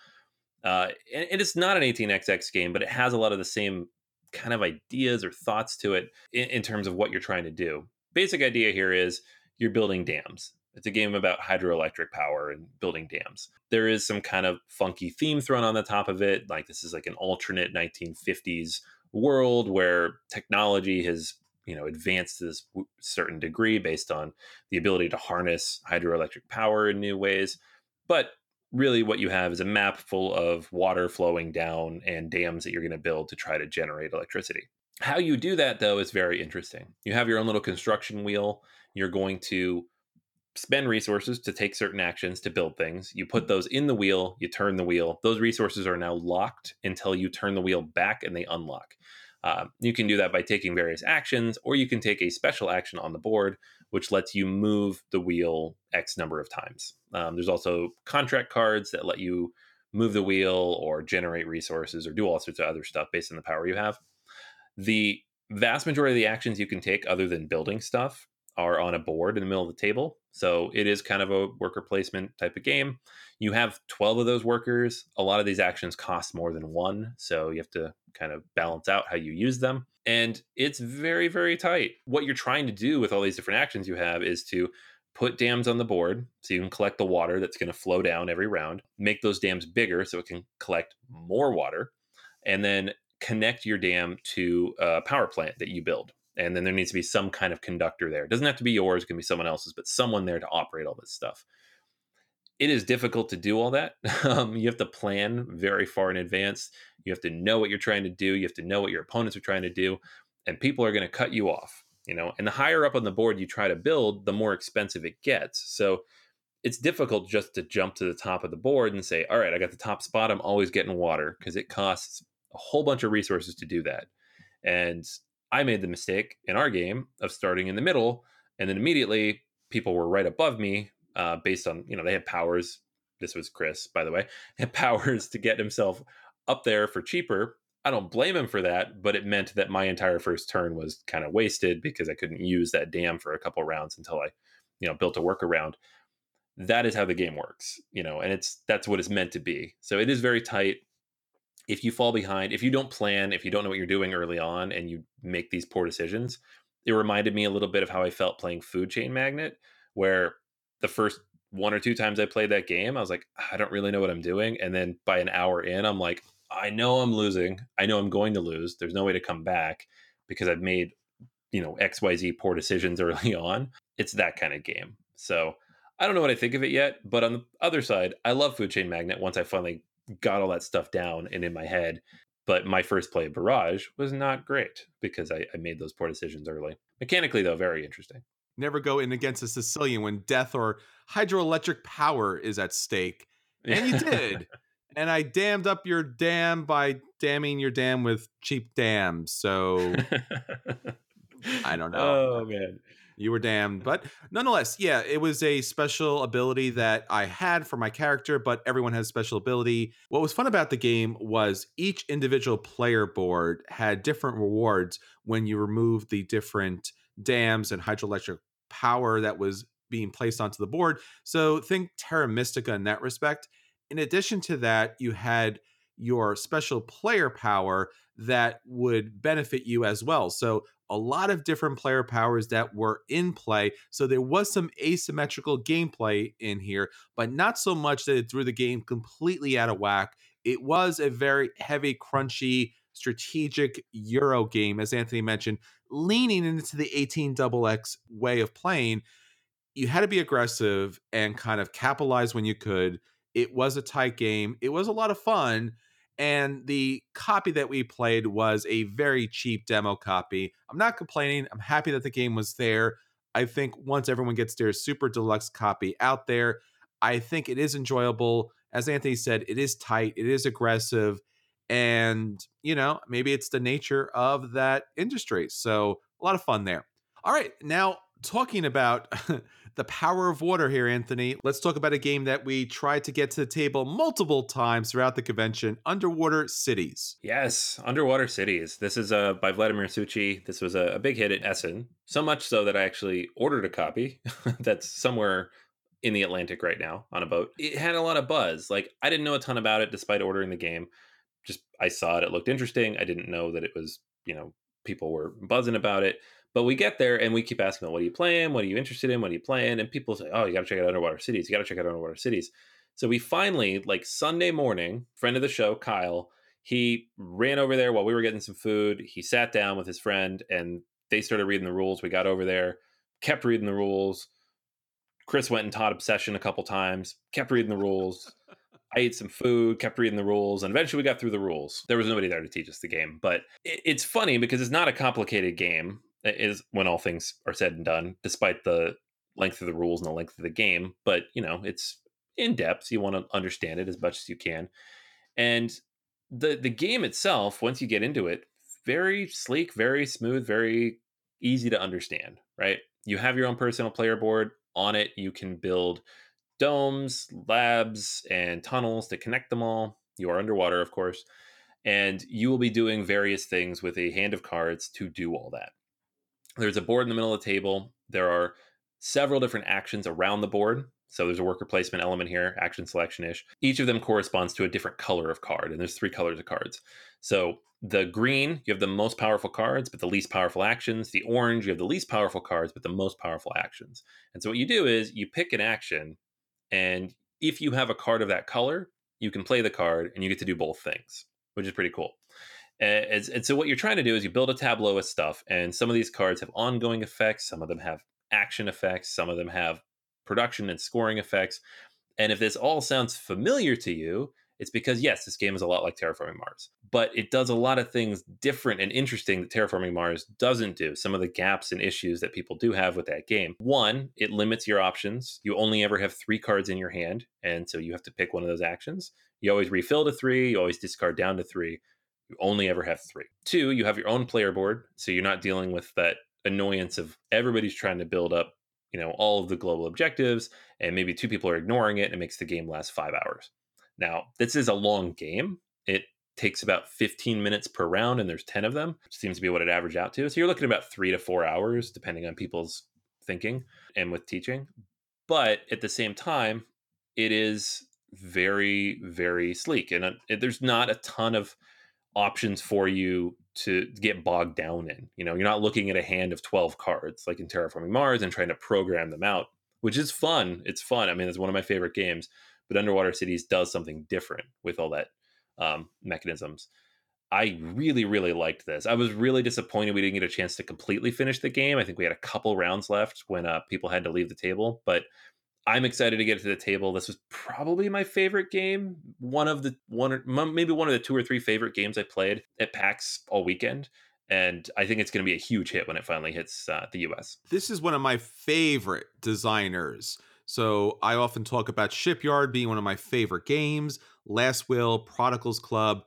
And it's not an 18XX game, but it has a lot of the same kind of ideas or thoughts to it in terms of what you're trying to do. Basic idea here is you're building dams. It's a game about hydroelectric power and building dams. There is some kind of funky theme thrown on the top of it. Like this is like an alternate 1950s world where technology has advanced to this certain degree based on the ability to harness hydroelectric power in new ways. But really what you have is a map full of water flowing down and dams that you're going to build to try to generate electricity. How you do that, though, is very interesting. You have your own little construction wheel. You're going to spend resources to take certain actions to build things. You put those in the wheel. You turn the wheel. Those resources are now locked until you turn the wheel back and they unlock. You can do that by taking various actions, or you can take a special action on the board, which lets you move the wheel X number of times. There's also contract cards that let you move the wheel or generate resources or do all sorts of other stuff based on the power you have. The vast majority of the actions you can take other than building stuff are on a board in the middle of the table. So it is kind of a worker placement type of game. You have 12 of those workers. A lot of these actions cost more than one. So you have to kind of balance out how you use them. And it's very, very tight. What you're trying to do with all these different actions you have is to put dams on the board so you can collect the water that's going to flow down every round, make those dams bigger so it can collect more water, and then connect your dam to a power plant that you build. And then there needs to be some kind of conductor there. It doesn't have to be yours. It can be someone else's, but someone there to operate all this stuff. It is difficult to do all that. You have to plan very far in advance. You have to know what you're trying to do. You have to know what your opponents are trying to do. And people are going to cut you off. And the higher up on the board you try to build, the more expensive it gets. So it's difficult just to jump to the top of the board and say, all right, I got the top spot. I'm always getting water, because it costs a whole bunch of resources to do that. And I made the mistake in our game of starting in the middle, and then immediately people were right above me based on, they had powers. This was Chris, by the way, had powers to get himself up there for cheaper. I don't blame him for that, but it meant that my entire first turn was kind of wasted because I couldn't use that dam for a couple rounds until I, built a workaround. That is how the game works, and that's what it's meant to be. So it is very tight. If you fall behind, if you don't plan, if you don't know what you're doing early on and you make these poor decisions, it reminded me a little bit of how I felt playing Food Chain Magnet, where the first one or two times I played that game, I was like, I don't really know what I'm doing. And then by an hour in, I'm like, I know I'm losing. I know I'm going to lose. There's no way to come back because I've made, XYZ poor decisions early on. It's that kind of game. So I don't know what I think of it yet. But on the other side, I love Food Chain Magnet once I finally got all that stuff down and in my head. But my first play of Barrage was not great because I made those poor decisions early. Mechanically, though, very interesting. Never go in against a Sicilian when death or hydroelectric power is at stake. And you did. And I dammed up your dam by damming your dam with cheap dams. So I don't know. Oh, man. You were damned. But nonetheless, yeah, it was a special ability that I had for my character, but everyone has special ability. What was fun about the game was each individual player board had different rewards when you removed the different dams and hydroelectric power that was being placed onto the board. So think Terra Mystica in that respect. In addition to that, you had your special player power that would benefit you as well. So a lot of different player powers that were in play. So there was some asymmetrical gameplay in here, but not so much that it threw the game completely out of whack. It was a very heavy, crunchy, strategic Euro game, as Anthony mentioned, leaning into the 18XX way of playing. You had to be aggressive and kind of capitalize when you could. It was a tight game. It was a lot of fun. And the copy that we played was a very cheap demo copy. I'm not complaining. I'm happy that the game was there. I think once everyone gets their super deluxe copy out there, I think it is enjoyable. As Anthony said, it is tight, it is aggressive, and, you know, maybe it's the nature of that industry. So a lot of fun there. All right, now talking about the power of water here, Anthony, let's talk about a game that we tried to get to the table multiple times throughout the convention, Underwater Cities. Yes, Underwater Cities. This is by Vladimir Succi. This was a big hit at Essen, so much so that I actually ordered a copy that's somewhere in the Atlantic right now on a boat. It had a lot of buzz. Like, I didn't know a ton about it despite ordering the game. Just, I saw it. It looked interesting. I didn't know that it was, you know, people were buzzing about it. But we get there and we keep asking them, what are you playing? What are you interested in? What are you playing? And people say, oh, you got to check out Underwater Cities. You got to check out Underwater Cities. So we finally, like Sunday morning, friend of the show, Kyle, he ran over there while we were getting some food. He sat down with his friend and they started reading the rules. We got over there, kept reading the rules. Chris went and taught Obsession a couple times, kept reading the rules. I ate some food, kept reading the rules, and eventually we got through the rules. There was nobody there to teach us the game, but it's funny because it's not a complicated game. It is when all things are said and done, despite the length of the rules and the length of the game. But, you know, it's in depth. You want to understand it as much as you can. And the game itself, once you get into it, very sleek, very smooth, very easy to understand, right? You have your own personal player board. On it, you can build domes, labs, and tunnels to connect them all. You are underwater, of course. And you will be doing various things with a hand of cards to do all that. There's a board in the middle of the table. There are several different actions around the board. So there's a worker placement element here, action selection-ish. Each of them corresponds to a different color of card, and there's three colors of cards. So the green, you have the most powerful cards, but the least powerful actions. The orange, you have the least powerful cards, but the most powerful actions. And so what you do is you pick an action, and if you have a card of that color, you can play the card, and you get to do both things, which is pretty cool. And so what you're trying to do is you build a tableau of stuff, and some of these cards have ongoing effects, some of them have action effects, some of them have production and scoring effects. And if this all sounds familiar to you, it's because, yes, this game is a lot like Terraforming Mars, but it does a lot of things different and interesting that Terraforming Mars doesn't do. Some of the gaps and issues that people do have with that game. One, it limits your options. You only ever have three cards in your hand, and so you have to pick one of those actions. You always refill to three, you always discard down to three. You only ever have three. Two, you have your own player board, so you're not dealing with that annoyance of everybody's trying to build up, you know, all of the global objectives, and maybe two people are ignoring it, and it makes the game last 5 hours. Now, this is a long game. It takes about 15 minutes per round, and there's 10 of them, which seems to be what it averaged out to. So you're looking at about 3 to 4 hours, depending on people's thinking and with teaching. But at the same time, it is very, very sleek, and there's not a ton of options for you to get bogged down in. You know, you're not looking at a hand of 12 cards like in Terraforming Mars and trying to program them out, which is fun. It's fun. I mean, it's one of my favorite games, but Underwater Cities does something different with all that mechanisms. I really, really liked this. I was really disappointed we didn't get a chance to completely finish the game. I think we had a couple rounds left when people had to leave the table, but I'm excited to get it to the table. This was probably my favorite game. One of the two or three favorite games I played at PAX all weekend. And I think it's going to be a huge hit when it finally hits the US. This is one of my favorite designers. So I often talk about Shipyard being one of my favorite games. Last Will, Prodigals Club,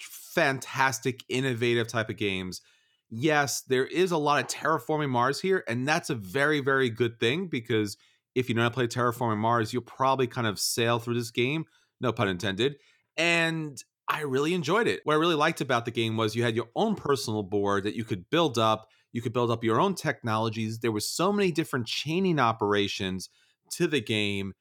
fantastic, innovative type of games. Yes, there is a lot of Terraforming Mars here. And that's a very, very good thing, because if you know how to play Terraforming Mars, you'll probably kind of sail through this game, no pun intended. And I really enjoyed it. What I really liked about the game was you had your own personal board that you could build up. You could build up your own technologies. There were so many different chaining operations to the game.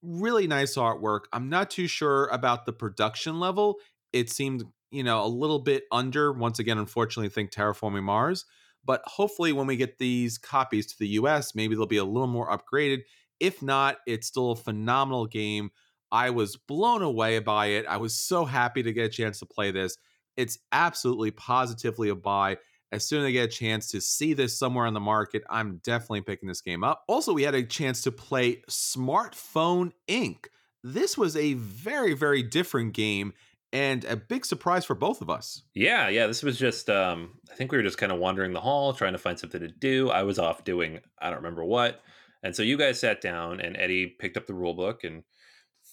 Really nice artwork. I'm not too sure about the production level. It seemed, you know, a little bit under. Once again, unfortunately, I think Terraforming Mars. But hopefully when we get these copies to the US, maybe they'll be a little more upgraded. If not, it's still a phenomenal game. I was blown away by it. I was so happy to get a chance to play this. It's absolutely positively a buy. As soon as I get a chance to see this somewhere on the market, I'm definitely picking this game up. Also, we had a chance to play Smartphone Inc. This was a very, very different game. And a big surprise for both of us. Yeah. This was just, I think we were just kind of wandering the hall, trying to find something to do. I was off doing, I don't remember what. And so you guys sat down and Eddie picked up the rule book, and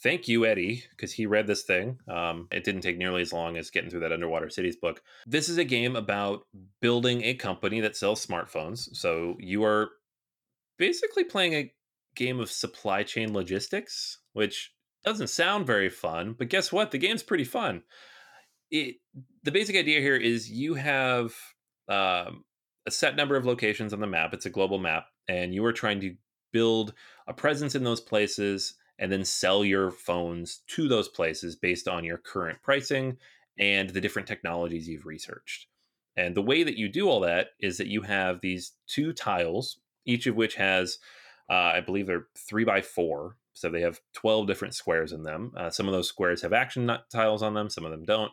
thank you, Eddie, because he read this thing. It didn't take nearly as long as getting through that Underwater Cities book. This is a game about building a company that sells smartphones. So you are basically playing a game of supply chain logistics, which doesn't sound very fun, but guess what? The game's pretty fun. The basic idea here is you have a set number of locations on the map. It's a global map, and you are trying to build a presence in those places and then sell your phones to those places based on your current pricing and the different technologies you've researched. And the way that you do all that is that you have these two tiles, each of which has, I believe they're 3x4. So they have 12 different squares in them. Some of those squares have action tiles on them. Some of them don't.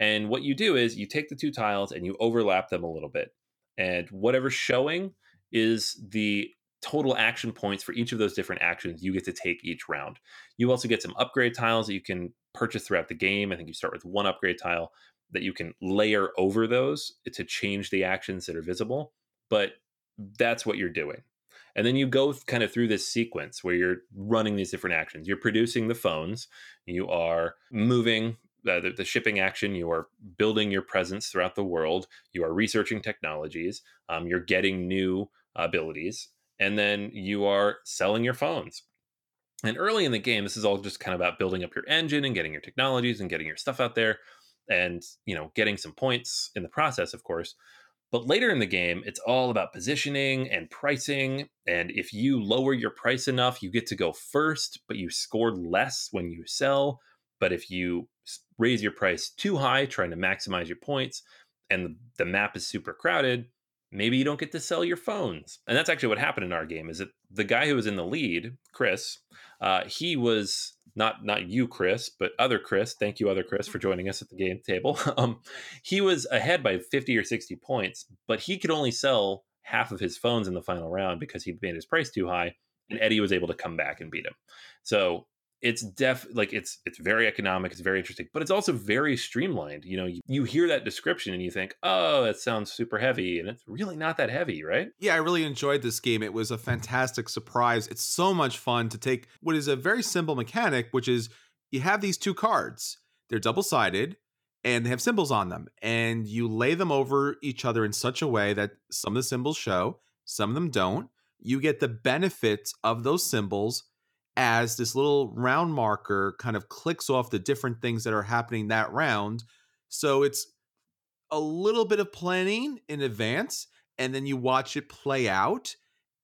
And what you do is you take the two tiles and you overlap them a little bit. And whatever's showing is the total action points for each of those different actions you get to take each round. You also get some upgrade tiles that you can purchase throughout the game. I think you start with one upgrade tile that you can layer over those to change the actions that are visible. But that's what you're doing. And then you go kind of through this sequence where you're running these different actions. You're producing the phones. You are moving the shipping action. You are building your presence throughout the world. You are researching technologies. You're getting new abilities. And then you are selling your phones. And early in the game, this is all just kind of about building up your engine and getting your technologies and getting your stuff out there and, you know, getting some points in the process, of course. But later in the game, it's all about positioning and pricing. And if you lower your price enough, you get to go first, but you score less when you sell. But if you raise your price too high, trying to maximize your points, and the map is super crowded, maybe you don't get to sell your phones. And that's actually what happened in our game, is that the guy who was in the lead, Chris, he was... Not you, Chris, but other Chris. Thank you, other Chris, for joining us at the game table. He was ahead by 50 or 60 points, but he could only sell half of his phones in the final round because he made his price too high, and Eddie was able to come back and beat him. So it's it's very economic, it's very interesting, but it's also very streamlined. You know, you hear that description and you think, oh, that sounds super heavy, and it's really not that heavy, right? Yeah, I really enjoyed this game. It was a fantastic surprise. It's so much fun to take what is a very simple mechanic, which is you have these two cards. They're double-sided, and they have symbols on them, and you lay them over each other in such a way that some of the symbols show, some of them don't. You get the benefits of those symbols as this little round marker kind of clicks off the different things that are happening that round. So it's a little bit of planning in advance, and then you watch it play out,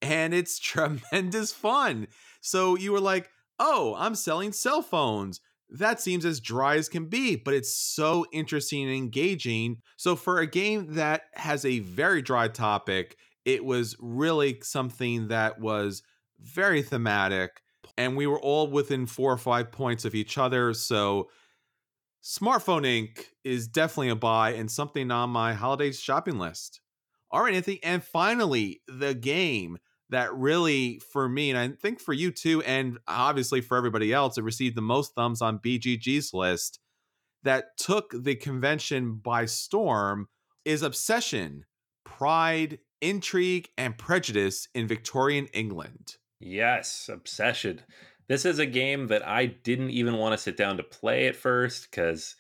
and it's tremendous fun. So you were like, oh, I'm selling cell phones. That seems as dry as can be, but it's so interesting and engaging. So for a game that has a very dry topic, it was really something that was very thematic. And we were all within 4 or 5 points of each other. So Smartphone Inc. is definitely a buy and something on my holiday shopping list. All right, Anthony. And finally, the game that really, for me, and I think for you too, and obviously for everybody else, it received the most thumbs on BGG's list, that took the convention by storm, is Obsession, Pride, Intrigue, and Prejudice in Victorian England. Yes, Obsession. This is a game that I didn't even want to sit down to play at first because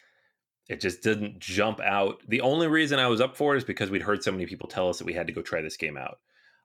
it just didn't jump out. The only reason I was up for it is because we'd heard so many people tell us that we had to go try this game out.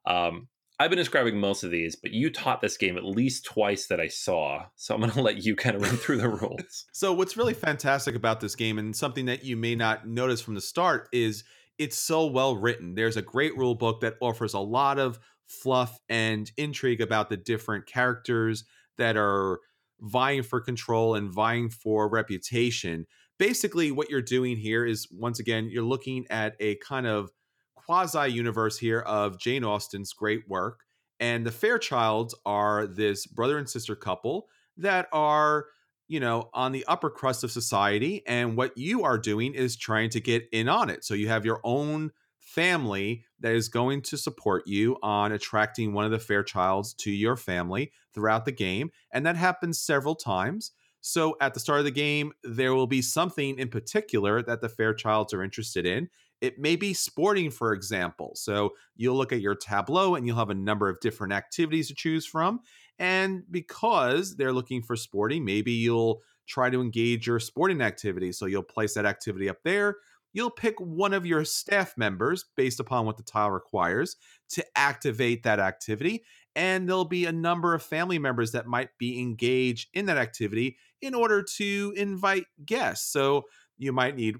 I've been describing most of these, but you taught this game at least twice that I saw. So I'm going to let you kind of run through the rules. So what's really fantastic about this game, and something that you may not notice from the start, is it's so well written. There's a great rule book that offers a lot of fluff and intrigue about the different characters that are vying for control and vying for reputation. Basically, what you're doing here is, once again, you're looking at a kind of quasi-universe here of Jane Austen's great work. And the Fairchilds are this brother and sister couple that are, you know, on the upper crust of society. And what you are doing is trying to get in on it. So you have your own family that is going to support you on attracting one of the Fairchilds to your family throughout the game. And that happens several times. So at the start of the game, there will be something in particular that the Fairchilds are interested in. It may be sporting, for example. So you'll look at your tableau and you'll have a number of different activities to choose from. And because they're looking for sporting, maybe you'll try to engage your sporting activity. So you'll place that activity up there. You'll pick one of your staff members based upon what the tile requires to activate that activity. And there'll be a number of family members that might be engaged in that activity in order to invite guests. So you might need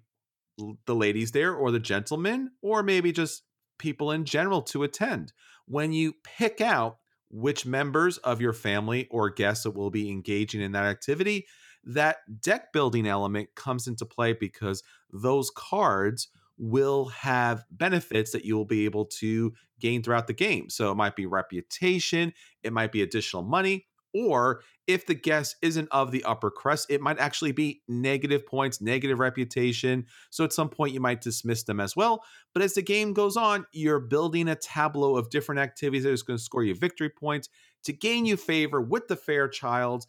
the ladies there or the gentlemen, or maybe just people in general to attend. When you pick out which members of your family or guests that will be engaging in that activity, that deck building element comes into play because those cards will have benefits that you will be able to gain throughout the game. So it might be reputation, it might be additional money, or if the guest isn't of the upper crust, it might actually be negative points, negative reputation. So at some point you might dismiss them as well. But as the game goes on, you're building a tableau of different activities that is going to score you victory points to gain you favor with the Fairchilds,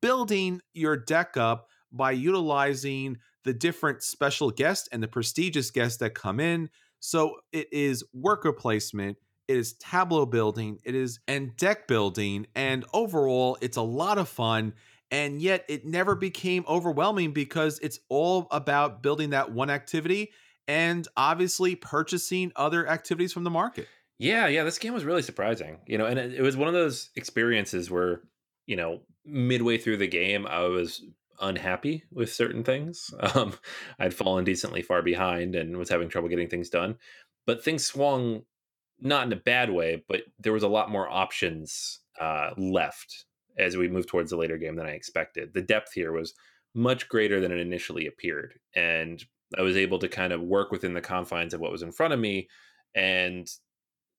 building your deck up by utilizing the different special guests and the prestigious guests that come in. So it is worker placement, it is tableau building, it is and deck building, and overall it's a lot of fun, and yet it never became overwhelming because it's all about building that one activity and obviously purchasing other activities from the market. Yeah, this game was really surprising. And it was one of those experiences where, midway through the game, I was unhappy with certain things. I'd fallen decently far behind and was having trouble getting things done. But things swung, not in a bad way, but there was a lot more options left as we moved towards the later game than I expected. The depth here was much greater than it initially appeared. And I was able to kind of work within the confines of what was in front of me and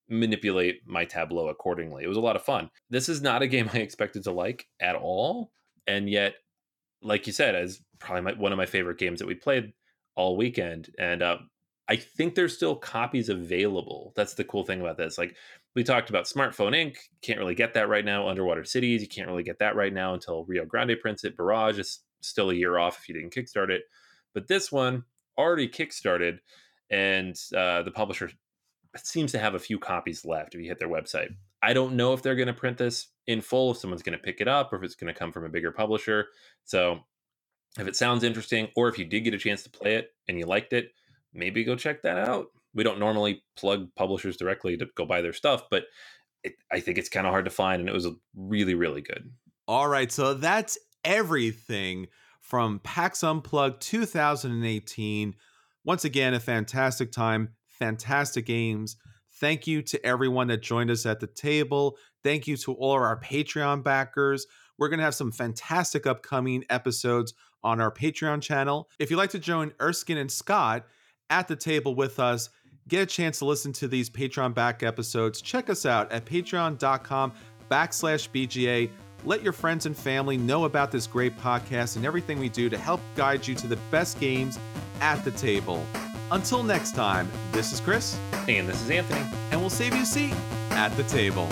manipulate my tableau accordingly. It was a lot of fun. This is not a game I expected to like at all. And yet, like you said, is probably one of my favorite games that we played all weekend. And I think there's still copies available. That's the cool thing about this. Like we talked about Smartphone Inc. Can't really get that right now. Underwater Cities. You can't really get that right now until Rio Grande prints it. Barrage is still a year off if you didn't kickstart it. But this one already kickstarted, and the publisher seems to have a few copies left if you hit their website. I don't know if they're going to print this in full, if someone's going to pick it up, or if it's going to come from a bigger publisher. So if it sounds interesting, or if you did get a chance to play it and you liked it, maybe go check that out. We don't normally plug publishers directly to go buy their stuff, but I think it's kind of hard to find, and it was really, really good. All right, so that's everything from PAX Unplugged 2018. Once again, a fantastic time, fantastic games. Thank you to everyone that joined us at the table. Thank you to all of our Patreon backers. We're going to have some fantastic upcoming episodes on our Patreon channel. If you'd like to join Erskine and Scott at the table with us, get a chance to listen to these Patreon back episodes. Check us out at patreon.com/BGA. Let your friends and family know about this great podcast and everything we do to help guide you to the best games at the table. Until next time, this is Chris. And this is Anthony. And we'll save you a seat at the table.